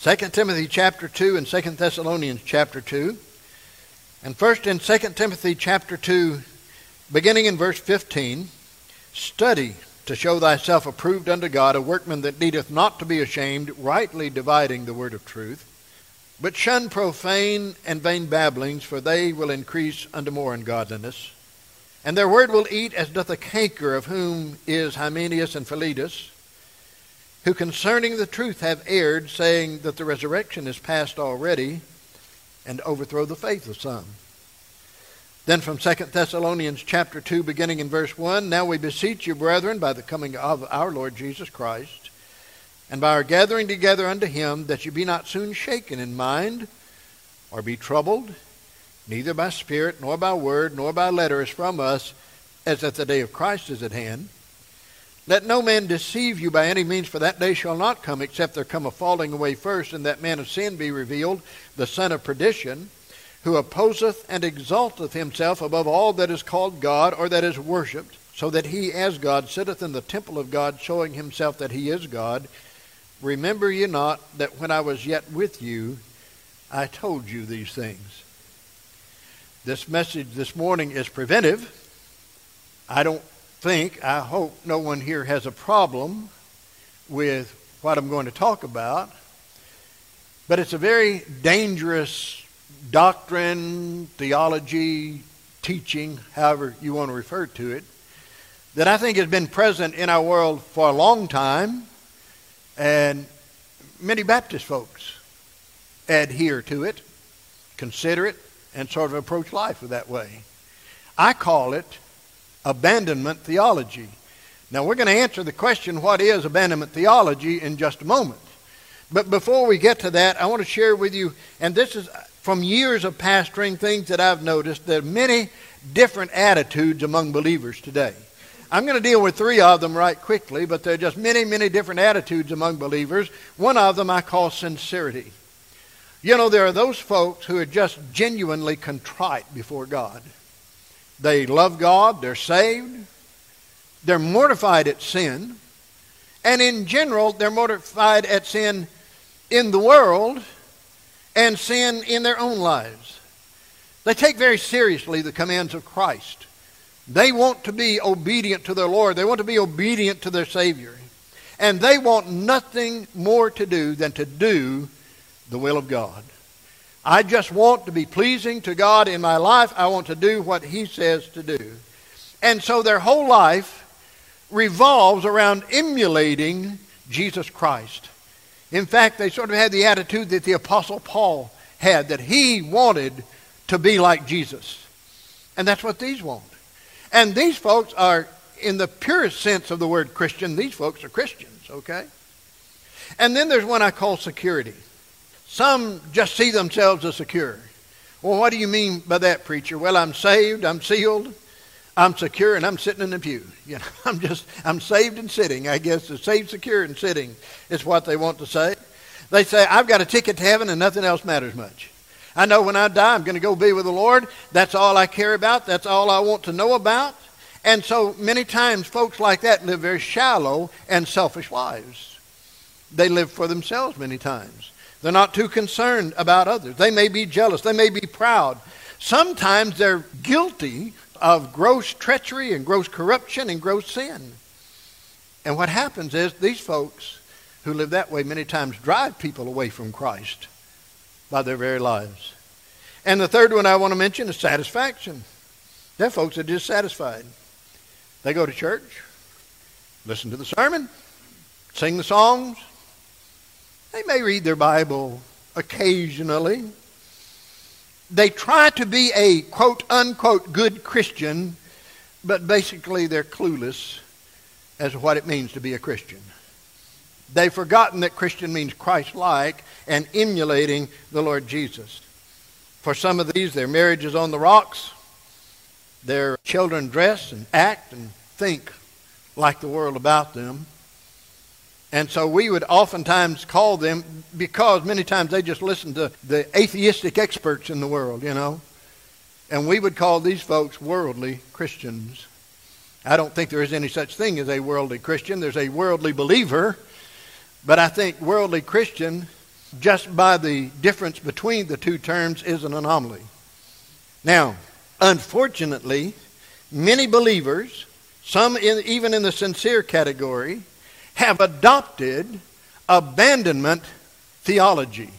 2 Timothy chapter 2 and 2 Thessalonians chapter 2. And first in 2 Timothy chapter 2, beginning in verse 15, study to show thyself approved unto God, a workman that needeth not to be ashamed, rightly dividing the word of truth. But shun profane and vain babblings, for they will increase unto more ungodliness. And their word will eat as doth a canker, of whom is Hymenaeus and Philetus, who concerning the truth have erred, saying that the resurrection is past already, and overthrow the faith of some. Then from 2 Thessalonians chapter 2, beginning in verse 1, Now we beseech you, brethren, by the coming of our Lord Jesus Christ, and by our gathering together unto him, that you be not soon shaken in mind, or be troubled, neither by spirit, nor by word, nor by letter as from us, as that the day of Christ is at hand. Let no man deceive you by any means, for that day shall not come, except there come a falling away first, and that man of sin be revealed, the son of perdition, who opposeth and exalteth himself above all that is called God, or that is worshipped, so that he as God sitteth in the temple of God, showing himself that he is God. Remember ye not that when I was yet with you, I told you these things? This message this morning is preventive. I hope no one here has a problem with what I'm going to talk about, but it's a very dangerous doctrine, theology, teaching, however you want to refer to it, that I think has been present in our world for a long time, and many Baptist folks adhere to it, consider it, and sort of approach life that way. I call it abandonment theology. Now we're going to answer the question, what is abandonment theology, in just a moment. But before we get to that, I want to share with you, and this is from years of pastoring, things that I've noticed. There are many different attitudes among believers today. I'm going to deal with three of them right quickly, but there are just many, many different attitudes among believers. One of them I call sincerity. You know, there are those folks who are just genuinely contrite before God. They love God, they're saved, they're mortified at sin, and in general, they're mortified at sin in the world and sin in their own lives. They take very seriously the commands of Christ. They want to be obedient to their Lord. They want to be obedient to their Savior. And they want nothing more to do than to do the will of God. I just want to be pleasing to God in my life. I want to do what He says to do. And so their whole life revolves around emulating Jesus Christ. In fact, they sort of had the attitude that the Apostle Paul had, that he wanted to be like Jesus. And that's what these want. And these folks are, in the purest sense of the word Christian, these folks are Christians, okay? And then there's one I call security. Some just see themselves as secure. Well, what do you mean by that, preacher? Well, I'm saved, I'm sealed, I'm secure, and I'm sitting in the pew. You know, I'm saved and sitting, I guess. Saved, secure, and sitting is what they want to say. They say, I've got a ticket to heaven and nothing else matters much. I know when I die, I'm going to go be with the Lord. That's all I care about. That's all I want to know about. And so many times folks like that live very shallow and selfish lives. They live for themselves many times. They're not too concerned about others. They may be jealous. They may be proud. Sometimes they're guilty of gross treachery and gross corruption and gross sin. And what happens is these folks who live that way many times drive people away from Christ by their very lives. And the third one I want to mention is satisfaction. They're folks that are dissatisfied. They go to church, listen to the sermon, sing the songs. They may read their Bible occasionally. They try to be a quote unquote good Christian, but basically they're clueless as to what it means to be a Christian. They've forgotten that Christian means Christ-like and emulating the Lord Jesus. For some of these, their marriage is on the rocks. Their children dress and act and think like the world about them. And so we would oftentimes call them, because many times they just listen to the atheistic experts in the world, you know. And we would call these folks worldly Christians. I don't think there is any such thing as a worldly Christian. There's a worldly believer. But I think worldly Christian just by the difference between the two terms is an anomaly. Now, unfortunately, many believers, some even in the sincere category, have adopted abandonment theology.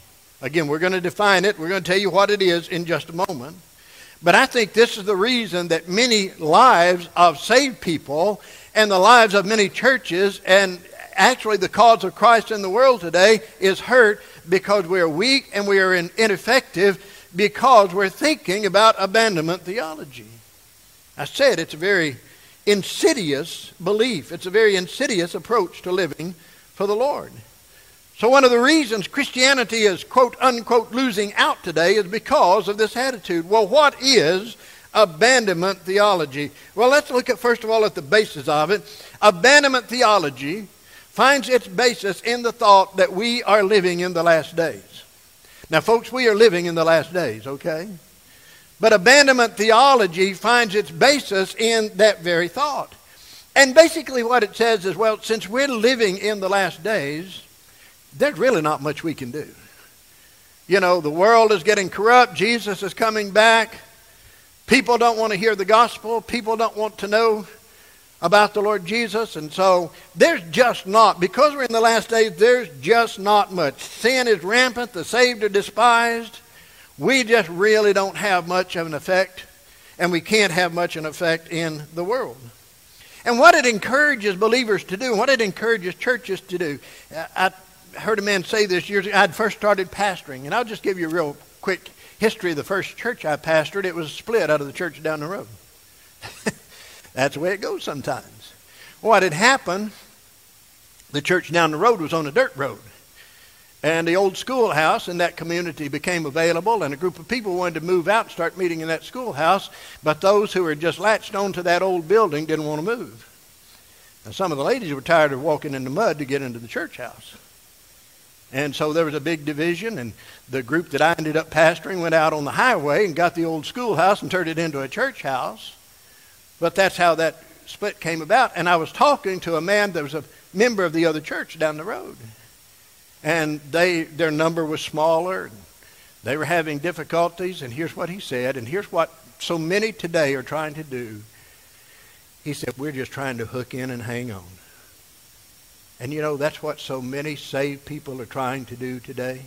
Again, we're going to define it. We're going to tell you what it is in just a moment. But I think this is the reason that many lives of saved people and the lives of many churches and actually the cause of Christ in the world today is hurt, because we are weak and we are ineffective because we're thinking about abandonment theology. I said it's a very insidious belief. It's a very insidious approach to living for the Lord. So one of the reasons Christianity is quote unquote losing out today is because of this attitude. Well, what is abandonment theology? Well, let's look at first of all at the basis of it. Abandonment theology finds its basis in the thought that we are living in the last days. Now, folks, we are living in the last days, okay? But abandonment theology finds its basis in that very thought. And basically what it says is, well, since we're living in the last days, there's really not much we can do. You know, the world is getting corrupt. Jesus is coming back. People don't want to hear the gospel. People don't want to know about the Lord Jesus. And so there's just not, because we're in the last days, there's just not much. Sin is rampant. The saved are despised. We just really don't have much of an effect, and we can't have much of an effect in the world. And what it encourages believers to do, what it encourages churches to do, I heard a man say this years ago. I'd first started pastoring, and I'll just give you a real quick history of the first church I pastored. It was split out of the church down the road. That's the way it goes sometimes. What had happened, the church down the road was on a dirt road. And the old schoolhouse in that community became available, and a group of people wanted to move out and start meeting in that schoolhouse, but those who were just latched onto that old building didn't want to move. And some of the ladies were tired of walking in the mud to get into the church house. And so there was a big division, and the group that I ended up pastoring went out on the highway and got the old schoolhouse and turned it into a church house. But that's how that split came about. And I was talking to a man that was a member of the other church down the road. And their number was smaller, and they were having difficulties, and here's what he said, and here's what so many today are trying to do. He said, we're just trying to hook in and hang on. And you know, that's what so many saved people are trying to do today.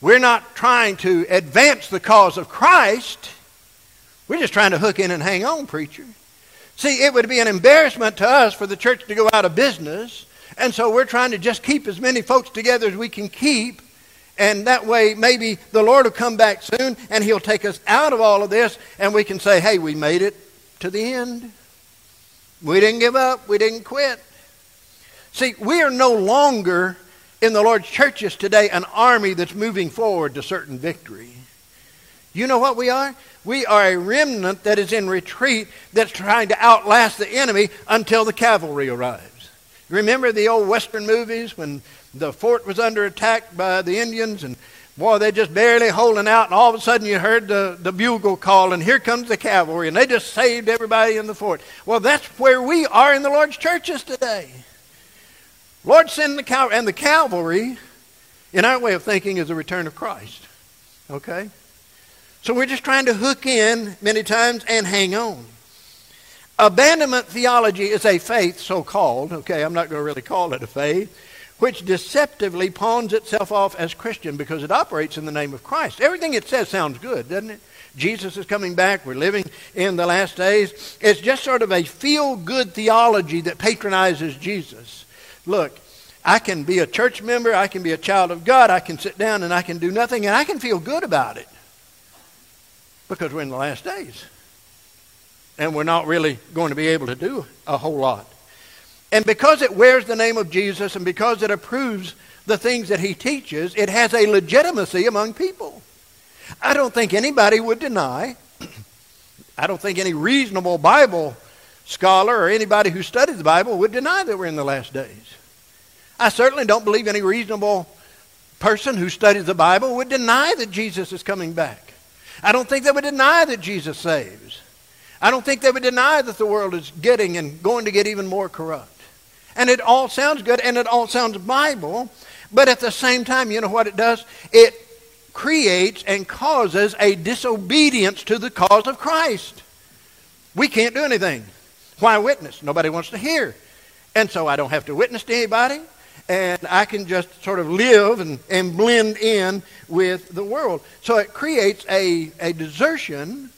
We're not trying to advance the cause of Christ. We're just trying to hook in and hang on, preacher. See, it would be an embarrassment to us for the church to go out of business. And so we're trying to just keep as many folks together as we can keep. And that way, maybe the Lord will come back soon and he'll take us out of all of this. And we can say, hey, we made it to the end. We didn't give up. We didn't quit. See, we are no longer in the Lord's churches today an army that's moving forward to certain victory. You know what we are? We are a remnant that is in retreat, that's trying to outlast the enemy until the cavalry arrives. Remember the old Western movies when the fort was under attack by the Indians, and boy, they're just barely holding out, and all of a sudden you heard the bugle call, and here comes the cavalry, and they just saved everybody in the fort. Well, that's where we are in the Lord's churches today. Lord, send the cavalry, and the cavalry, in our way of thinking, is the return of Christ, okay? So we're just trying to hook in many times and hang on. Abandonment theology is a faith, so-called, okay, I'm not going to really call it a faith, which deceptively pawns itself off as Christian because it operates in the name of Christ. Everything it says sounds good, doesn't it? Jesus is coming back. We're living in the last days. It's just sort of a feel-good theology that patronizes Jesus. Look, I can be a church member. I can be a child of God. I can sit down and I can do nothing, and I can feel good about it, because we're in the last days and we're not really going to be able to do a whole lot. And because it wears the name of Jesus and because it approves the things that he teaches, it has a legitimacy among people. I don't think anybody would deny, I don't think any reasonable Bible scholar or anybody who studies the Bible would deny that we're in the last days. I certainly don't believe any reasonable person who studies the Bible would deny that Jesus is coming back. I don't think they would deny that Jesus saves. I don't think they would deny that the world is getting and going to get even more corrupt. And it all sounds good, and it all sounds Bible, But at the same time, you know what it does? It creates and causes a disobedience to the cause of Christ. We can't do anything. Why witness? Nobody wants to hear. And so I don't have to witness to anybody, and I can just sort of live and blend in with the world. So it creates a desertion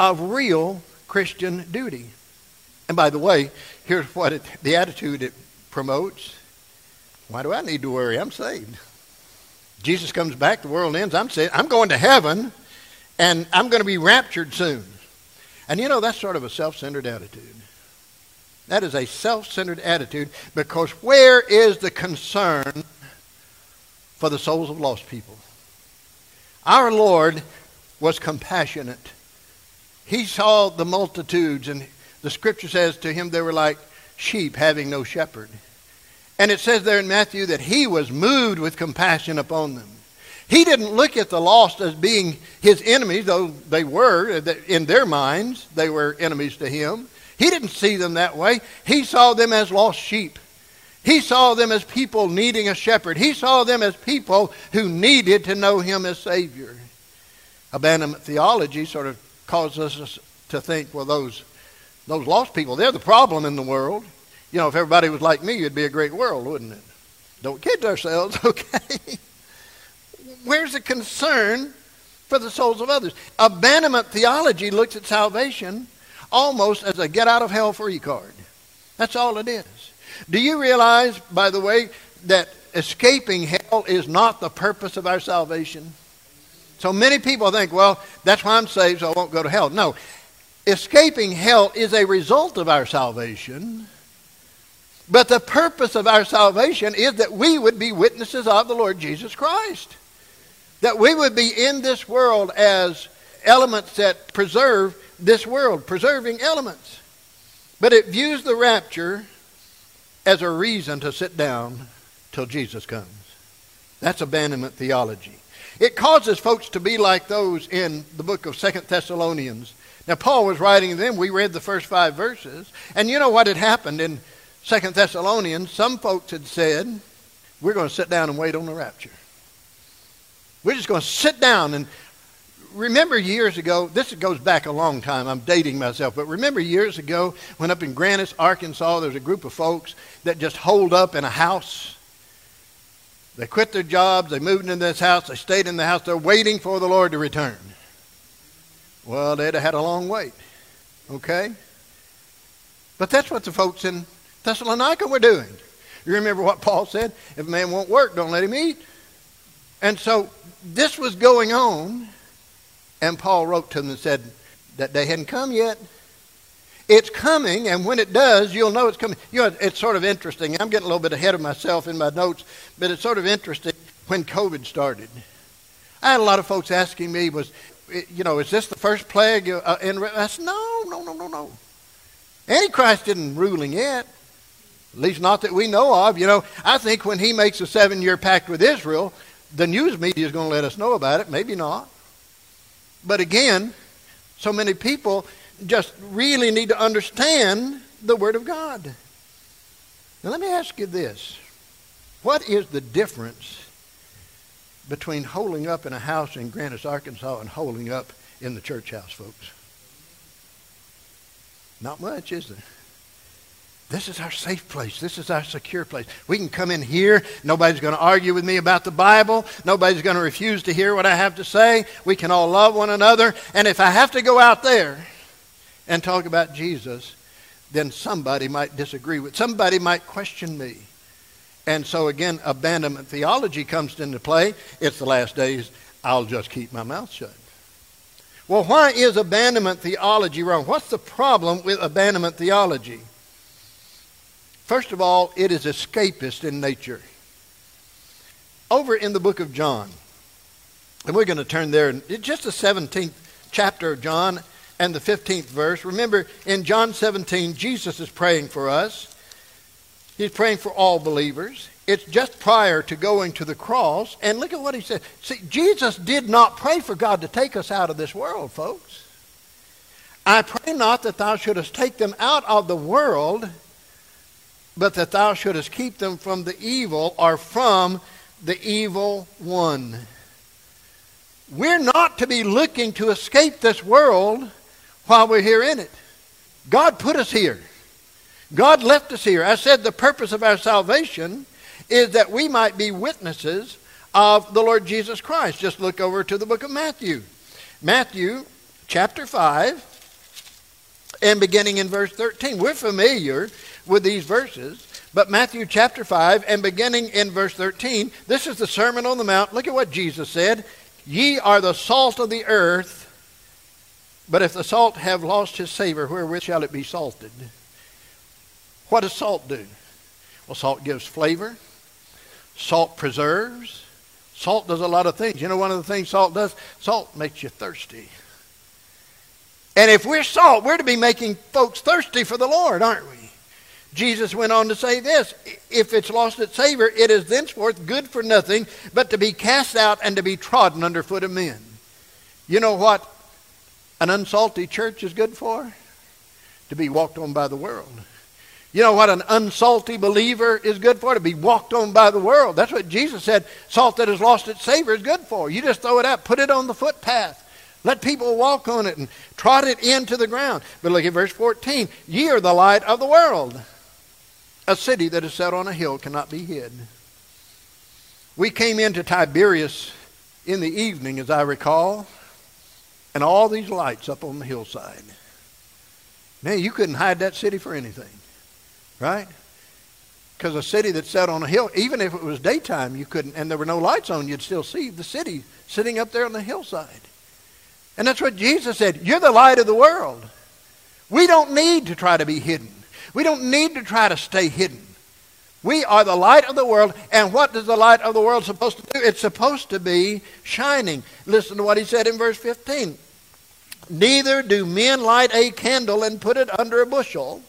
of real Christian duty. And by the way, here's what the attitude it promotes. Why do I need to worry? I'm saved. Jesus comes back, the world ends, I'm saved. I'm going to heaven, and I'm going to be raptured soon. And you know, that's sort of a self-centered attitude. That is a self-centered attitude, because where is the concern for the souls of lost people? Our Lord was compassionate. He saw the multitudes, and the Scripture says to him they were like sheep having no shepherd. And it says there in Matthew that he was moved with compassion upon them. He didn't look at the lost as being his enemies, though they were, in their minds, they were enemies to him. He didn't see them that way. He saw them as lost sheep. He saw them as people needing a shepherd. He saw them as people who needed to know him as Savior. Abandonment theology sort of causes us to think, well, those lost people, they're the problem in the world. You know, if everybody was like me, it'd be a great world, wouldn't it? Don't kid ourselves, okay? Where's the concern for the souls of others? Abandonment theology looks at salvation almost as a get-out-of-hell-free card. That's all it is. Do you realize, by the way, that escaping hell is not the purpose of our salvation? So many people think, well, that's why I'm saved, so I won't go to hell. No. Escaping hell is a result of our salvation, but the purpose of our salvation is that we would be witnesses of the Lord Jesus Christ, that we would be in this world as elements that preserve this world, preserving elements. But it views the rapture as a reason to sit down till Jesus comes. That's abandonment theology. It causes folks to be like those in the book of II Thessalonians. Now, Paul was writing them. We read the first 5 verses. And you know what had happened in 2 Thessalonians? Some folks had said, we're going to sit down and wait on the rapture. We're just going to sit down and... Remember years ago, this goes back a long time, I'm dating myself, but remember years ago when up in Grannis, Arkansas, there was a group of folks that just holed up in a house. They quit their jobs, they moved into this house, they stayed in the house, they're waiting for the Lord to return. Well, they'd have had a long wait, okay? But that's what the folks in Thessalonica were doing. You remember what Paul said? If a man won't work, don't let him eat. And so this was going on. And Paul wrote to them and said that they hadn't come yet. It's coming, and when it does, you'll know it's coming. You know, it's sort of interesting. I'm getting a little bit ahead of myself in my notes, but it's sort of interesting when COVID started. I had a lot of folks asking me, is this the first plague? I said, no. Antichrist isn't ruling yet, at least not that we know of. You know, I think when he makes a 7-year pact with Israel, the news media is going to let us know about it, maybe not. But again, so many people just really need to understand the Word of God. Now let me ask you this. What is the difference between holing up in a house in Grannis, Arkansas and holing up in the church house, folks? Not much, is there? This is our safe place. This is our secure place. We can come in here. Nobody's going to argue with me about the Bible. Nobody's going to refuse to hear what I have to say. We can all love one another. And if I have to go out there and talk about Jesus, then somebody might disagree with. Somebody might question me. And so again, abandonment theology comes into play. It's the last days. I'll just keep my mouth shut. Well, why is abandonment theology wrong? What's the problem with abandonment theology? First of all, it is escapist in nature. Over in the book of John, and we're going to turn there, it's just the 17th chapter of John and the 15th verse. Remember, in John 17, Jesus is praying for us. He's praying for all believers. It's just prior to going to the cross, and look at what he said. See, Jesus did not pray for God to take us out of this world, folks. I pray not that thou shouldest take them out of the world, but that thou shouldest keep them from the evil, or from the evil one. We're not to be looking to escape this world while we're here in it. God put us here. God left us here. I said the purpose of our salvation is that we might be witnesses of the Lord Jesus Christ. Just look over to the book of Matthew. Matthew chapter 5 and beginning in verse 13. We're familiar with these verses, but Matthew chapter 5 and beginning in verse 13, this is the Sermon on the Mount. Look at what Jesus said. Ye are the salt of the earth, but if the salt have lost his savor, wherewith shall it be salted? What does salt do? Well, salt gives flavor. Salt preserves. Salt does a lot of things. You know one of the things salt does? Salt makes you thirsty. And if we're salt, we're to be making folks thirsty for the Lord, aren't we? Jesus went on to say this, if it's lost its savor, it is thenceforth good for nothing but to be cast out and to be trodden underfoot of men. You know what an unsalty church is good for? To be walked on by the world. You know what an unsalty believer is good for? To be walked on by the world. That's what Jesus said. Salt that has lost its savor is good for. You just throw it out. Put it on the footpath. Let people walk on it and trot it into the ground. But look at verse 14. Ye are the light of the world. A city that is set on a hill cannot be hid. We came into Tiberias in the evening, as I recall, and all these lights up on the hillside. Man, you couldn't hide that city for anything. Right? Because a city that's set on a hill, even if it was daytime, you couldn't, and there were no lights on, you'd still see the city sitting up there on the hillside. And that's what Jesus said. You're the light of the world. We don't need to try to be hidden. We don't need to try to stay hidden. We are the light of the world, and what does the light of the world supposed to do? It's supposed to be shining. Listen to what he said in verse 15. Neither do men light a candle and put it under a bushel,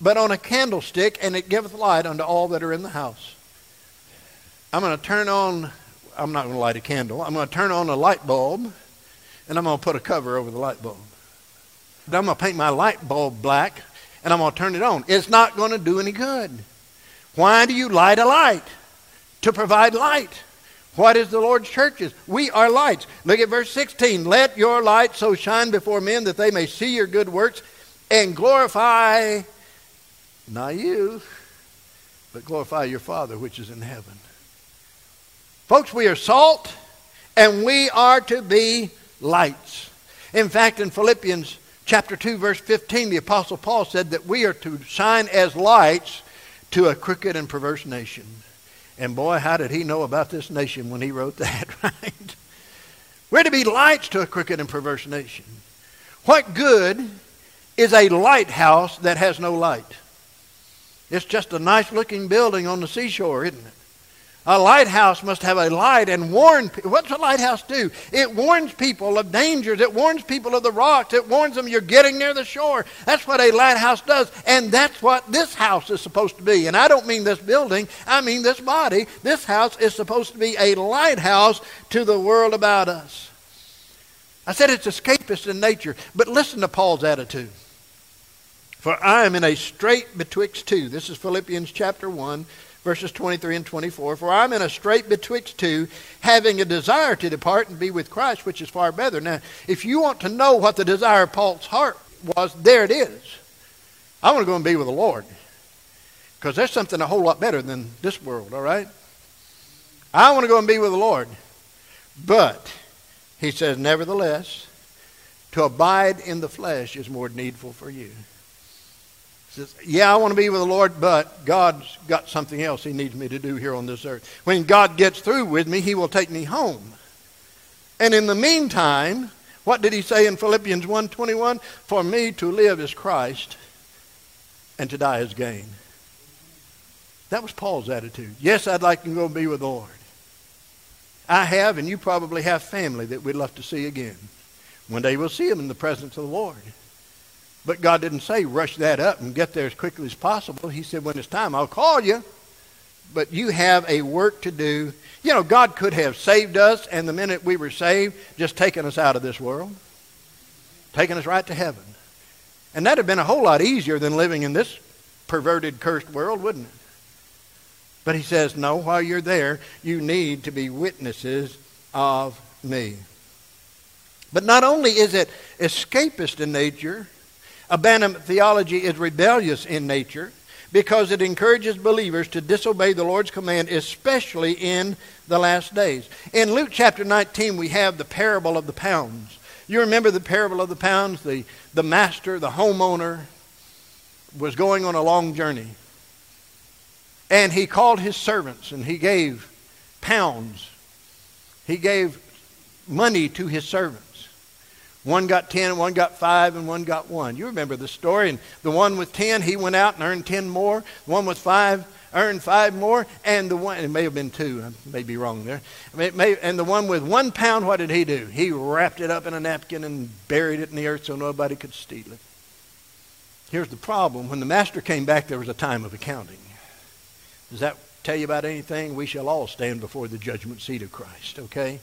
but on a candlestick, and it giveth light unto all that are in the house. I'm not going to light a candle. I'm going to turn on a light bulb, and I'm going to put a cover over the light bulb. Then I'm going to paint my light bulb black, and I'm going to turn it on. It's not going to do any good. Why do you light a light? To provide light. What is the Lord's churches? We are lights. Look at verse 16. Let your light so shine before men that they may see your good works and glorify not you, but glorify your Father which is in heaven. Folks, we are salt, and we are to be lights. In fact, in Philippians chapter 2, verse 15, the Apostle Paul said that we are to shine as lights to a crooked and perverse nation. And boy, how did he know about this nation when he wrote that, right? We're to be lights to a crooked and perverse nation. What good is a lighthouse that has no light? It's just a nice-looking building on the seashore, isn't it? A lighthouse must have a light and warn people. What's a lighthouse do? It warns people of dangers. It warns people of the rocks. It warns them you're getting near the shore. That's what a lighthouse does, and that's what this house is supposed to be. And I don't mean this building. I mean this body. This house is supposed to be a lighthouse to the world about us. I said it's escapist in nature, but listen to Paul's attitude. For I am in a strait betwixt two. This is Philippians chapter 1, verses 23 and 24. For I am in a strait betwixt two, having a desire to depart and be with Christ, which is far better. Now, if you want to know what the desire of Paul's heart was, there it is. I want to go and be with the Lord. Because there's something a whole lot better than this world, all right? I want to go and be with the Lord. But, he says, nevertheless, to abide in the flesh is more needful for you. Says, yeah, I want to be with the Lord, but God's got something else he needs me to do here on this earth. When God gets through with me, he will take me home. And in the meantime, what did he say in Philippians 1:21? For me to live is Christ, and to die is gain. That was Paul's attitude. Yes, I'd like to go be with the Lord. I have, and you probably have family that we'd love to see again. One day we'll see them in the presence of the Lord. But God didn't say rush that up and get there as quickly as possible. He said when it's time, I'll call you. But you have a work to do. You know, God could have saved us, and the minute we were saved, just taken us out of this world. Taken us right to heaven. And that'd have been a whole lot easier than living in this perverted, cursed world, wouldn't it? But he says, no, while you're there, you need to be witnesses of me. But not only is it escapist in nature, abandonment theology is rebellious in nature because it encourages believers to disobey the Lord's command, especially in the last days. In Luke chapter 19, we have the parable of the pounds. You remember the parable of the pounds? The master, the homeowner, was going on a long journey. And he called his servants and he gave pounds. He gave money to his servants. One got 10, one got 5, and one got 1. You remember the story. And the one with 10, he went out and earned 10 more. The one with 5 earned 5 more. And the one, it may have been 2. I may be wrong there. And the one with 1 pound, what did he do? He wrapped it up in a napkin and buried it in the earth so nobody could steal it. Here's the problem. When the master came back, there was a time of accounting. Does that tell you about anything? We shall all stand before the judgment seat of Christ, okay?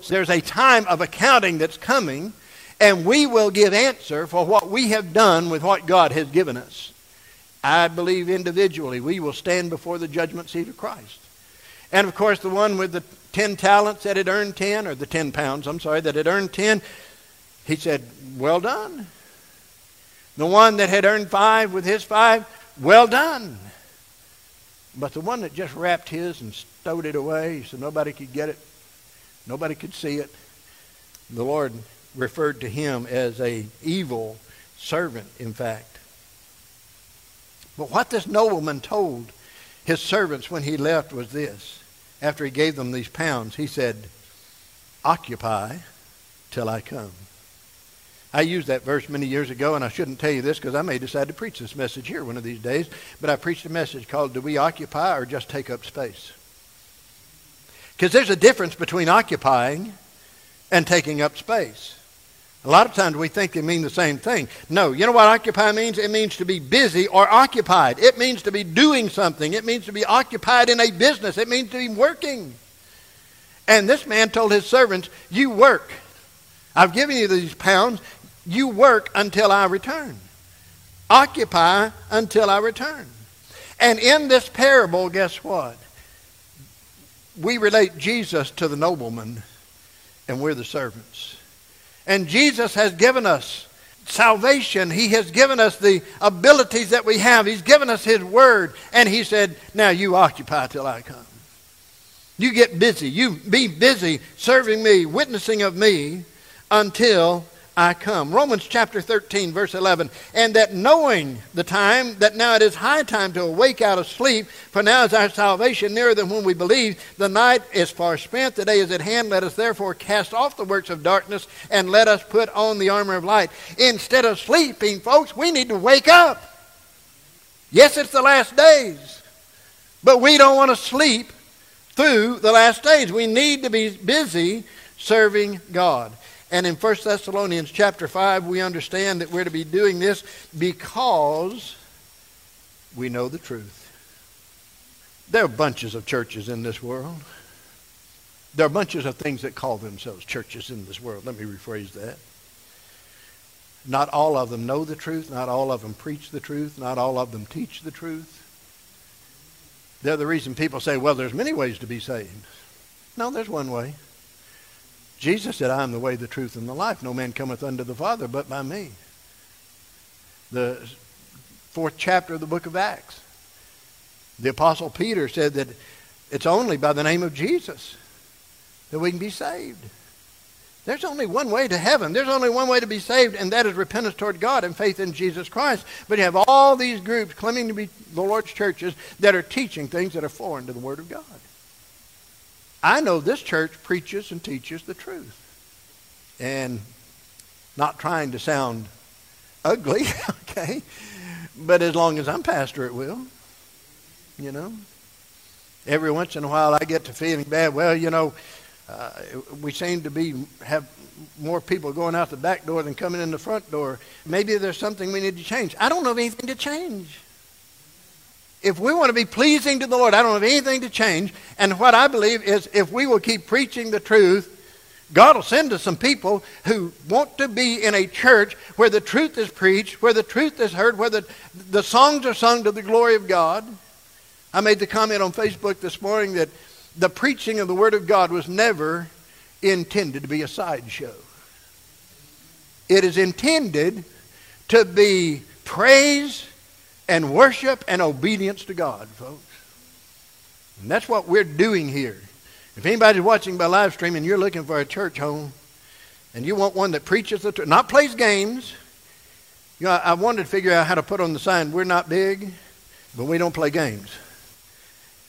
So there's a time of accounting that's coming, and we will give answer for what we have done with what God has given us. I believe individually we will stand before the judgment seat of Christ. And of course the one with the 10 talents that had earned 10, or the 10 pounds, I'm sorry, that had earned 10, he said, well done. The one that had earned 5 with his 5, well done. But the one that just wrapped his and stowed it away so nobody could get it, nobody could see it, the Lord referred to him as an evil servant, in fact. But what this nobleman told his servants when he left was this. After he gave them these pounds, he said, occupy till I come. I used that verse many years ago, and I shouldn't tell you this because I may decide to preach this message here one of these days, but I preached a message called, do we occupy or just take up space? Because there's a difference between occupying and taking up space. A lot of times we think they mean the same thing. No, you know what occupy means? It means to be busy or occupied. It means to be doing something. It means to be occupied in a business. It means to be working. And this man told his servants, you work. I've given you these pounds. You work until I return. Occupy until I return. And in this parable, guess what? We relate Jesus to the nobleman, and we're the servants. And Jesus has given us salvation. He has given us the abilities that we have. He's given us his word. And he said, now you occupy till I come. You get busy. You be busy serving me, witnessing of me until I come. Romans chapter 13, verse 11. And that knowing the time, that now it is high time to awake out of sleep, for now is our salvation nearer than when we believed. The night is far spent, the day is at hand. Let us therefore cast off the works of darkness, and let us put on the armor of light. Instead of sleeping, folks, we need to wake up. Yes, it's the last days, but we don't want to sleep through the last days. We need to be busy serving God. And in 1 Thessalonians chapter 5, we understand that we're to be doing this because we know the truth. There are bunches of churches in this world. There are bunches of things that call themselves churches in this world. Let me rephrase that. Not all of them know the truth. Not all of them preach the truth. Not all of them teach the truth. They're the reason people say, well, there's many ways to be saved. No, there's one way. Jesus said, I am the way, the truth, and the life. No man cometh unto the Father but by me. The 4th chapter of the book of Acts. The Apostle Peter said that it's only by the name of Jesus that we can be saved. There's only one way to heaven. There's only one way to be saved, and that is repentance toward God and faith in Jesus Christ. But you have all these groups claiming to be the Lord's churches that are teaching things that are foreign to the Word of God. I know this church preaches and teaches the truth. And not trying to sound ugly, okay? But as long as I'm pastor, it will. You know? Every once in a while I get to feeling bad. Well, you know, we seem to have more people going out the back door than coming in the front door. Maybe there's something we need to change. I don't know of anything to change. If we want to be pleasing to the Lord, I don't have anything to change. And what I believe is if we will keep preaching the truth, God will send us some people who want to be in a church where the truth is preached, where the truth is heard, where the songs are sung to the glory of God. I made the comment on Facebook this morning that the preaching of the Word of God was never intended to be a sideshow. It is intended to be praise and worship and obedience to God, folks. And that's what we're doing here. If anybody's watching by live stream and you're looking for a church home and you want one that preaches the truth, not plays games. You know, I wanted to figure out how to put on the sign, we're not big, but we don't play games.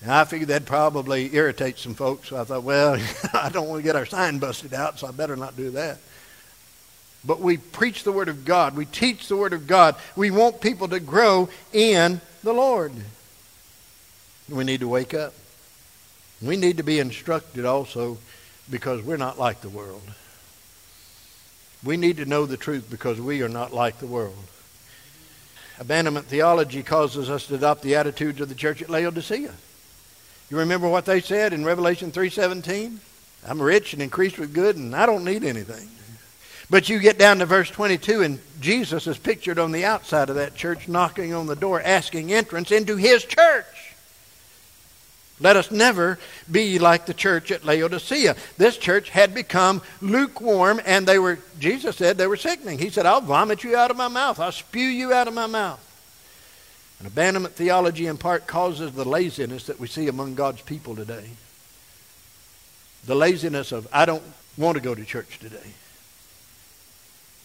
And I figured that probably irritates some folks. So I thought, well, I don't want to get our sign busted out, so I better not do that. But we preach the Word of God. We teach the Word of God. We want people to grow in the Lord. We need to wake up. We need to be instructed also because we're not like the world. We need to know the truth because we are not like the world. Abandonment theology causes us to adopt the attitudes of the church at Laodicea. You remember what they said in Revelation 3:17? I'm rich and increased with good and I don't need anything. But you get down to verse 22 and Jesus is pictured on the outside of that church knocking on the door, asking entrance into his church. Let us never be like the church at Laodicea. This church had become lukewarm and they were, Jesus said, they were sickening. He said, I'll vomit you out of my mouth. I'll spew you out of my mouth. And abandonment theology in part causes the laziness that we see among God's people today. The laziness of, I don't want to go to church today.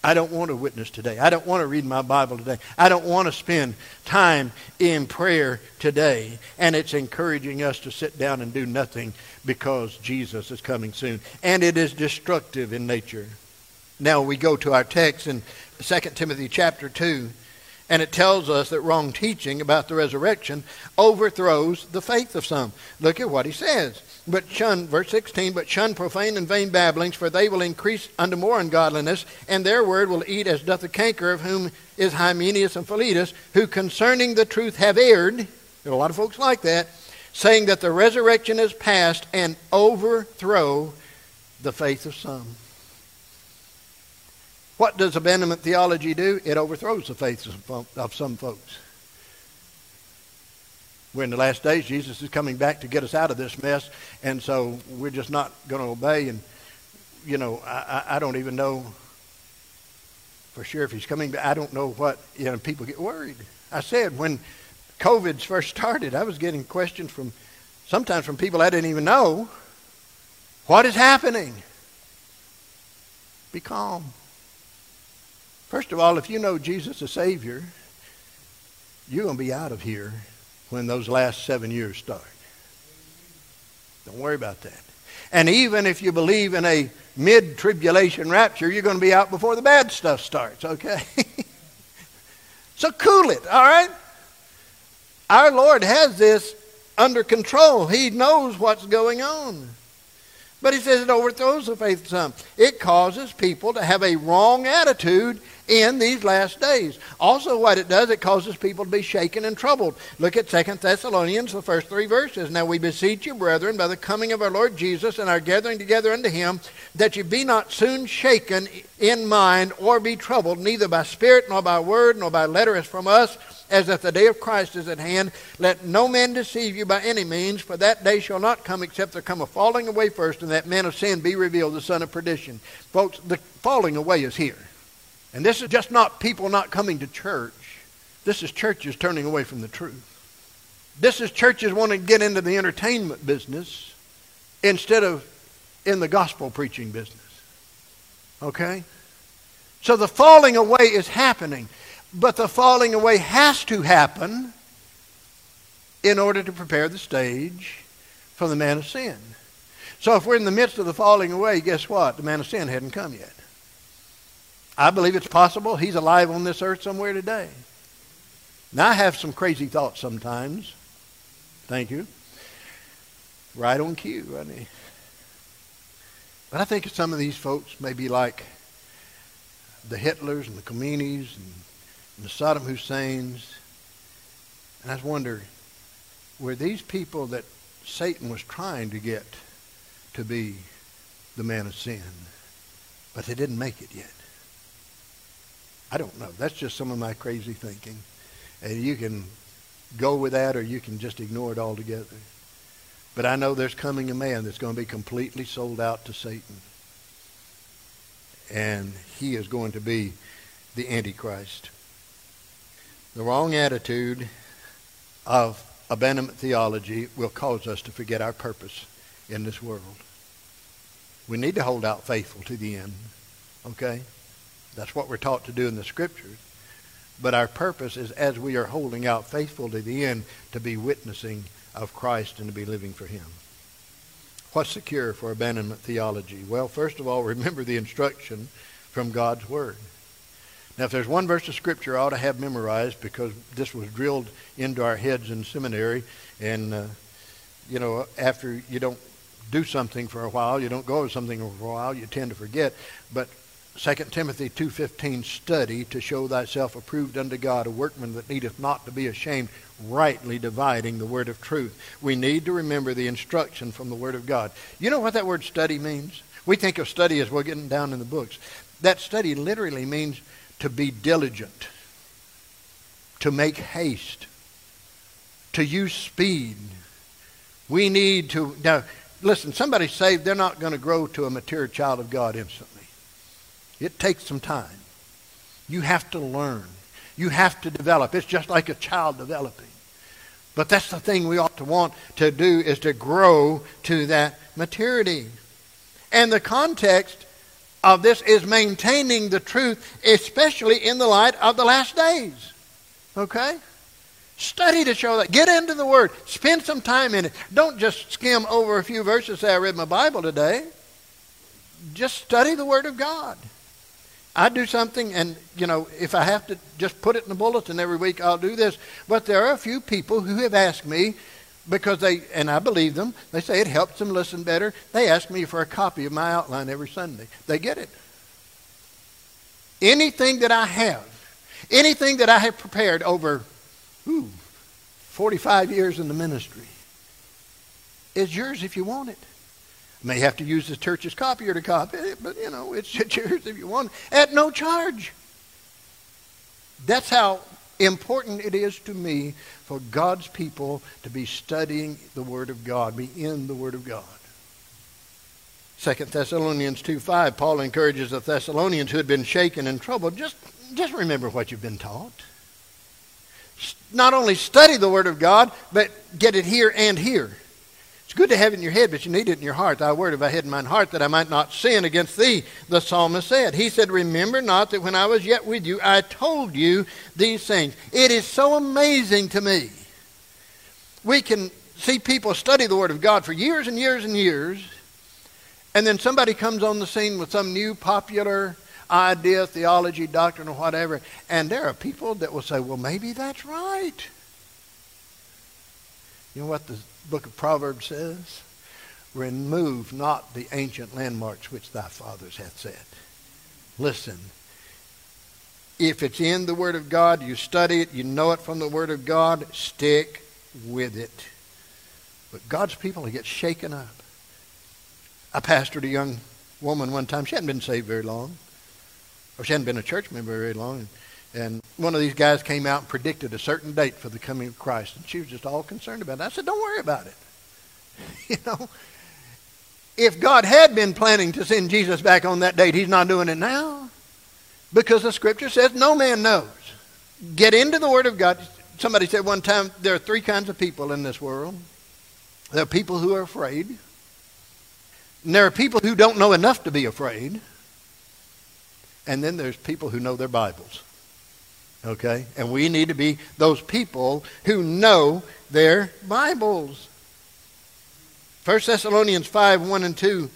I don't want to witness today. I don't want to read my Bible today. I don't want to spend time in prayer today. And it's encouraging us to sit down and do nothing because Jesus is coming soon. And it is destructive in nature. Now we go to our text in 2 Timothy chapter 2. And it tells us that wrong teaching about the resurrection overthrows the faith of some. Look at what he says. But shun, verse 16, but shun profane and vain babblings, for they will increase unto more ungodliness, and their word will eat as doth the canker, of whom is Hymenaeus and Philetus, who concerning the truth have erred. There are a lot of folks like that, saying that the resurrection is past, and overthrow the faith of some. What does abandonment theology do? It overthrows the faith of some folks. We're in the last days. Jesus is coming back to get us out of this mess. And so we're just not going to obey. And, you know, I don't even know for sure if he's coming back. I don't know what, you know, people get worried. I said when COVID first started, I was getting questions from, sometimes from people I didn't even know. What is happening? Be calm. First of all, if you know Jesus as Savior, you're going to be out of here when those last 7 years start. Don't worry about that. And even if you believe in a mid-tribulation rapture, you're going to be out before the bad stuff starts, okay? So cool it, all right? Our Lord has this under control. He knows what's going on. But he says it overthrows the faith of some. It causes people to have a wrong attitude in these last days. Also what it does, it causes people to be shaken and troubled. Look at 2 Thessalonians, the first 3 verses. Now we beseech you, brethren, by the coming of our Lord Jesus and our gathering together unto him, that you be not soon shaken in mind or be troubled, neither by spirit nor by word nor by letter as from us, as if the day of Christ is at hand. Let no man deceive you by any means, for that day shall not come except there come a falling away first, and that man of sin be revealed, the son of perdition. Folks, the falling away is here. And this is just not people not coming to church. This is churches turning away from the truth. This is churches wanting to get into the entertainment business instead of in the gospel preaching business. Okay? So the falling away is happening. But the falling away has to happen in order to prepare the stage for the man of sin. So if we're in the midst of the falling away, guess what? The man of sin hadn't come yet. I believe it's possible he's alive on this earth somewhere today. Now I have some crazy thoughts sometimes. Thank you. Right on cue, right there. But I think some of these folks may be like the Hitlers and the Khomeinis and the Saddam Husseins. And I just wonder, were these people that Satan was trying to get to be the man of sin, but they didn't make it yet? I don't know. That's just some of my crazy thinking. And you can go with that, or you can just ignore it altogether. But I know there's coming a man that's going to be completely sold out to Satan. And he is going to be the Antichrist. The wrong attitude of abandonment theology will cause us to forget our purpose in this world. We need to hold out faithful to the end. Okay? That's what we're taught to do in the Scriptures. But our purpose is, as we are holding out faithful to the end, to be witnessing of Christ and to be living for Him. What's the cure for abandonment theology? Well, first of all, remember the instruction from God's Word. Now, if there's one verse of Scripture I ought to have memorized, because this was drilled into our heads in seminary, and, you know, after you don't do something for a while, you don't go to something for a while, you tend to forget. But 2 Timothy 2:15, study to show thyself approved unto God, a workman that needeth not to be ashamed, rightly dividing the word of truth. We need to remember the instruction from the Word of God. You know what that word study means? We think of study as we're getting down in the books. That study literally means to be diligent, to make haste, to use speed. We need to... Now, listen, somebody's saved, they're not going to grow to a mature child of God instantly. It takes some time. You have to learn. You have to develop. It's just like a child developing. But that's the thing we ought to want to do, is to grow to that maturity. And the context of this is maintaining the truth, especially in the light of the last days. Okay? Study to show that. Get into the Word. Spend some time in it. Don't just skim over a few verses and say, I read my Bible today. Just study the Word of God. I do something, and, you know, if I have to just put it in the bulletin every week, I'll do this. But there are a few people who have asked me, because they, and I believe them, they say it helps them listen better. They ask me for a copy of my outline every Sunday. They get it. Anything that I have prepared over 45 years in the ministry is yours if you want it. May have to use the church's copier to copy it, but, you know, it's yours if you want, at no charge. That's how important it is to me for God's people to be studying the Word of God, be in the Word of God. 2 Thessalonians 2:5, Paul encourages the Thessalonians who had been shaken and troubled, just remember what you've been taught. Not only study the Word of God, but get it here and here. It's good to have it in your head, but you need it in your heart. Thy word have I hid in mine heart, that I might not sin against thee, the psalmist said. He said, remember not that when I was yet with you, I told you these things. It is so amazing to me. We can see people study the Word of God for years and years and years, and then somebody comes on the scene with some new popular idea, theology, doctrine, or whatever, and there are people that will say, well, maybe that's right. You know what the book of Proverbs says? Remove not the ancient landmarks which thy fathers hath set. Listen, if it's in the Word of God, you study it, you know it from the Word of God, stick with it. But God's people get shaken up. I pastored a young woman one time. She hadn't been saved very long, or she hadn't been a church member very long, and one of these guys came out and predicted a certain date for the coming of Christ. And she was just all concerned about it. I said, don't worry about it. You know, if God had been planning to send Jesus back on that date, He's not doing it now. Because the Scripture says no man knows. Get into the Word of God. Somebody said one time, there are three kinds of people in this world. There are people who are afraid. And there are people who don't know enough to be afraid. And then there's people who know their Bibles. Okay? And we need to be those people who know their Bibles. 1 Thessalonians 5:1-2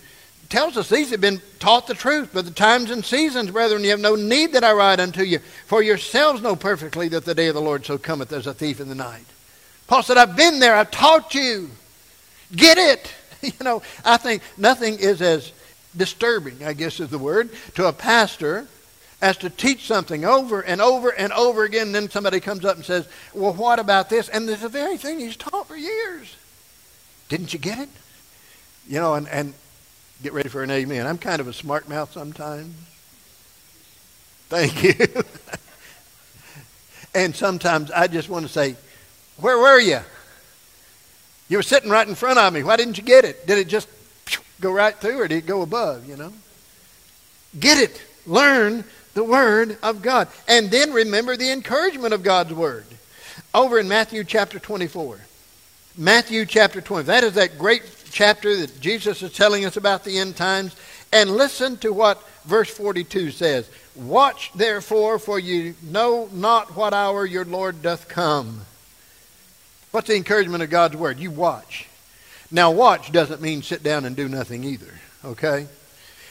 tells us these have been taught the truth, but the times and seasons, brethren, you have no need that I write unto you. For yourselves know perfectly that the day of the Lord so cometh as a thief in the night. Paul said, I've been there, I've taught you. Get it. You know, I think nothing is as disturbing, I guess is the word, to a pastor as to teach something over and over and over again, and then somebody comes up and says, well, what about this? And it's the very thing he's taught for years. Didn't you get it? You know, and get ready for an amen. I'm kind of a smart mouth sometimes. Thank you. And sometimes I just want to say, Where were you? You were sitting right in front of me. Why didn't you get it? Did it just go right through, or did it go above, you know? Get it. Learn the Word of God. And then remember the encouragement of God's Word. Over in Matthew chapter 24. Matthew chapter 20. That is that great chapter that Jesus is telling us about the end times. And listen to what verse 42 says. Watch therefore, for you know not what hour your Lord doth come. What's the encouragement of God's Word? You watch. Now watch doesn't mean sit down and do nothing either, okay?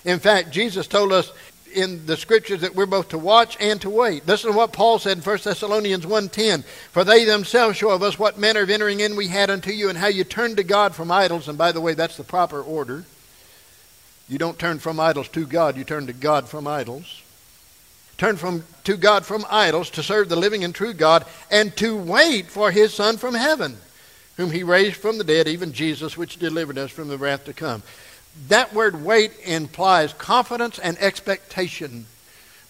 In fact, Jesus told us in the Scriptures that we're both to watch and to wait. Listen to what Paul said in 1 Thessalonians 1:10. For they themselves show of us what manner of entering in we had unto you, and how you turned to God from idols. And by the way, that's the proper order. You don't turn from idols to God, you turn to God from idols. Turn to God from idols to serve the living and true God, and to wait for His Son from heaven, whom He raised from the dead, even Jesus, which delivered us from the wrath to come. That word wait implies confidence and expectation,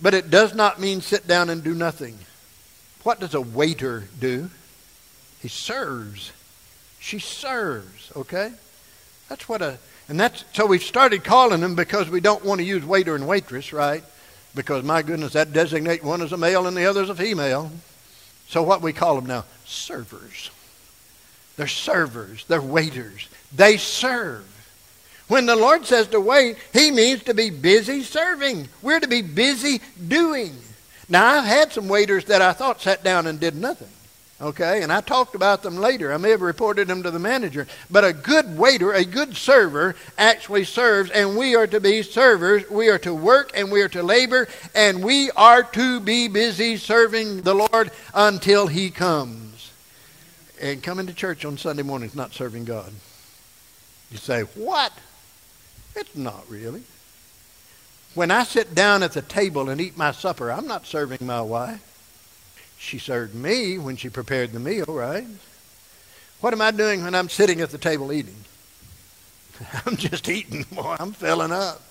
but it does not mean sit down and do nothing. What does a waiter do? He serves. She serves, okay? That's what a... And that's... So we've started calling them, because we don't want to use waiter and waitress, right? Because, my goodness, that designates one as a male and the other as a female. So what we call them now? Servers. They're servers. They're waiters. They serve. When the Lord says to wait, He means to be busy serving. We're to be busy doing. Now, I've had some waiters that I thought sat down and did nothing. Okay? And I talked about them later. I may have reported them to the manager. But a good waiter, a good server, actually serves, and we are to be servers. We are to work, and we are to labor, and we are to be busy serving the Lord until He comes. And coming to church on Sunday morning is not serving God. You say, what? It's not really. When I sit down at the table and eat my supper, I'm not serving my wife. She served me when she prepared the meal, right? What am I doing when I'm sitting at the table eating? I'm just eating, boy. I'm filling up.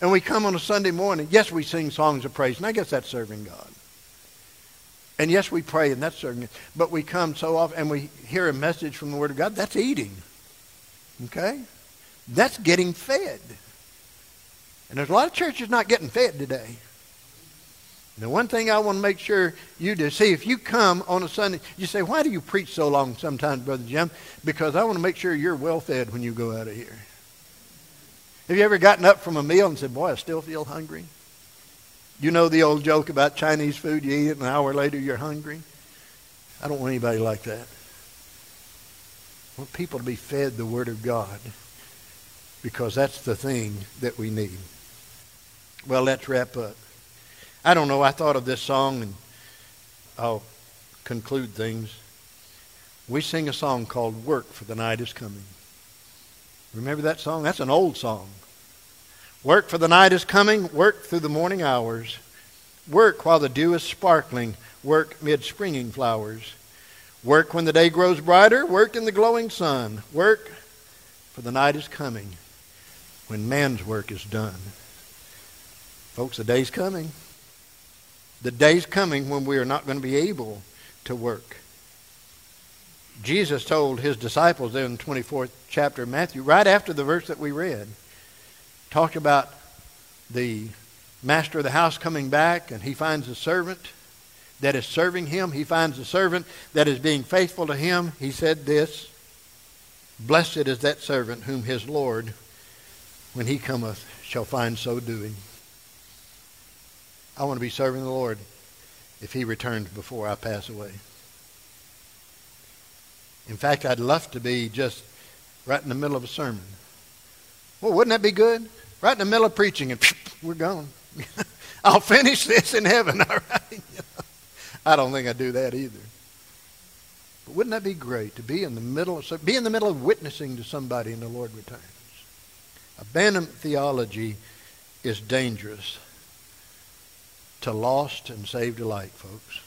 And we come on a Sunday morning. Yes, we sing songs of praise, and I guess that's serving God. And yes, we pray, and that's serving God. But we come so often, and we hear a message from the Word of God. That's eating, okay? That's getting fed. And there's a lot of churches not getting fed today. The one thing I want to make sure you do, see, if you come on a Sunday, you say, why do you preach so long sometimes, Brother Jim? Because I want to make sure you're well fed when you go out of here. Have you ever gotten up from a meal and said, boy, I still feel hungry? You know the old joke about Chinese food, you eat it, and an hour later you're hungry? I don't want anybody like that. I want people to be fed the Word of God, because that's the thing that we need. Well, let's wrap up. I don't know, I thought of this song, and I'll conclude things. We sing a song called Work for the Night is Coming. Remember that song? That's an old song. Work for the night is coming, work through the morning hours. Work while the dew is sparkling, work mid springing flowers. Work when the day grows brighter, work in the glowing sun. Work for the night is coming when man's work is done. Folks, the day's coming. The day's coming when we are not going to be able to work. Jesus told His disciples there in the 24th chapter of Matthew, right after the verse that we read, talked about the master of the house coming back, and he finds a servant that is serving him. He finds a servant that is being faithful to him. He said this, blessed is that servant whom his Lord, when he cometh, shall find so doing. I want to be serving the Lord if He returns before I pass away. In fact, I'd love to be just right in the middle of a sermon. Well, wouldn't that be good? Right in the middle of preaching, and we're gone. I'll finish this in heaven, all right? I don't think I do that either. But wouldn't that be great to be in the middle of witnessing to somebody and the Lord returns? Abandonment theology is dangerous to lost and saved alike, folks.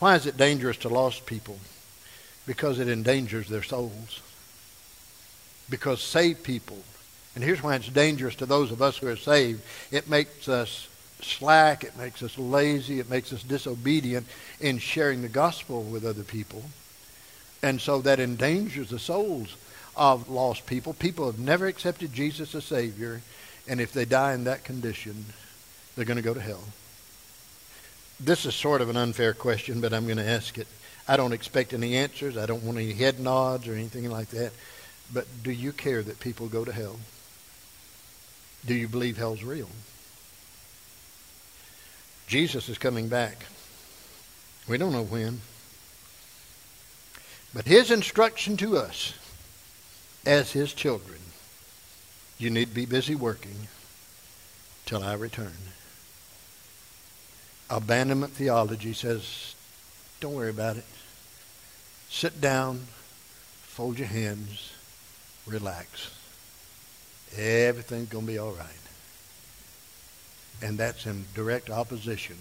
Why is it dangerous to lost people? Because it endangers their souls. Because saved people, and here's why it's dangerous to those of us who are saved, it makes us slack, it makes us lazy, it makes us disobedient in sharing the gospel with other people. And so that endangers the souls of lost people. People have never accepted Jesus as Savior, and if they die in that condition, they're going to go to hell. This is sort of an unfair question, but I'm going to ask it. I don't expect any answers. I don't want any head nods or anything like that. But do you care that people go to hell? Do you believe hell's real? Jesus is coming back. We don't know when. But his instruction to us as his children, you need to be busy working till I return. Abandonment theology says, don't worry about it. Sit down, fold your hands, relax. Everything's going to be all right. And that's in direct opposition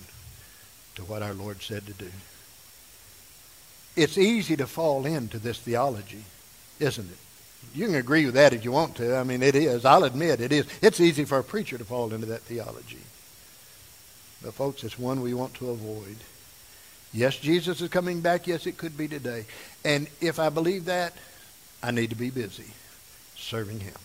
to what our Lord said to do. It's easy to fall into this theology, isn't it? You can agree with that if you want to. I mean, it is. I'll admit it is. It's easy for a preacher to fall into that theology. But folks, it's one we want to avoid. Yes, Jesus is coming back. Yes, it could be today. And if I believe that, I need to be busy serving him.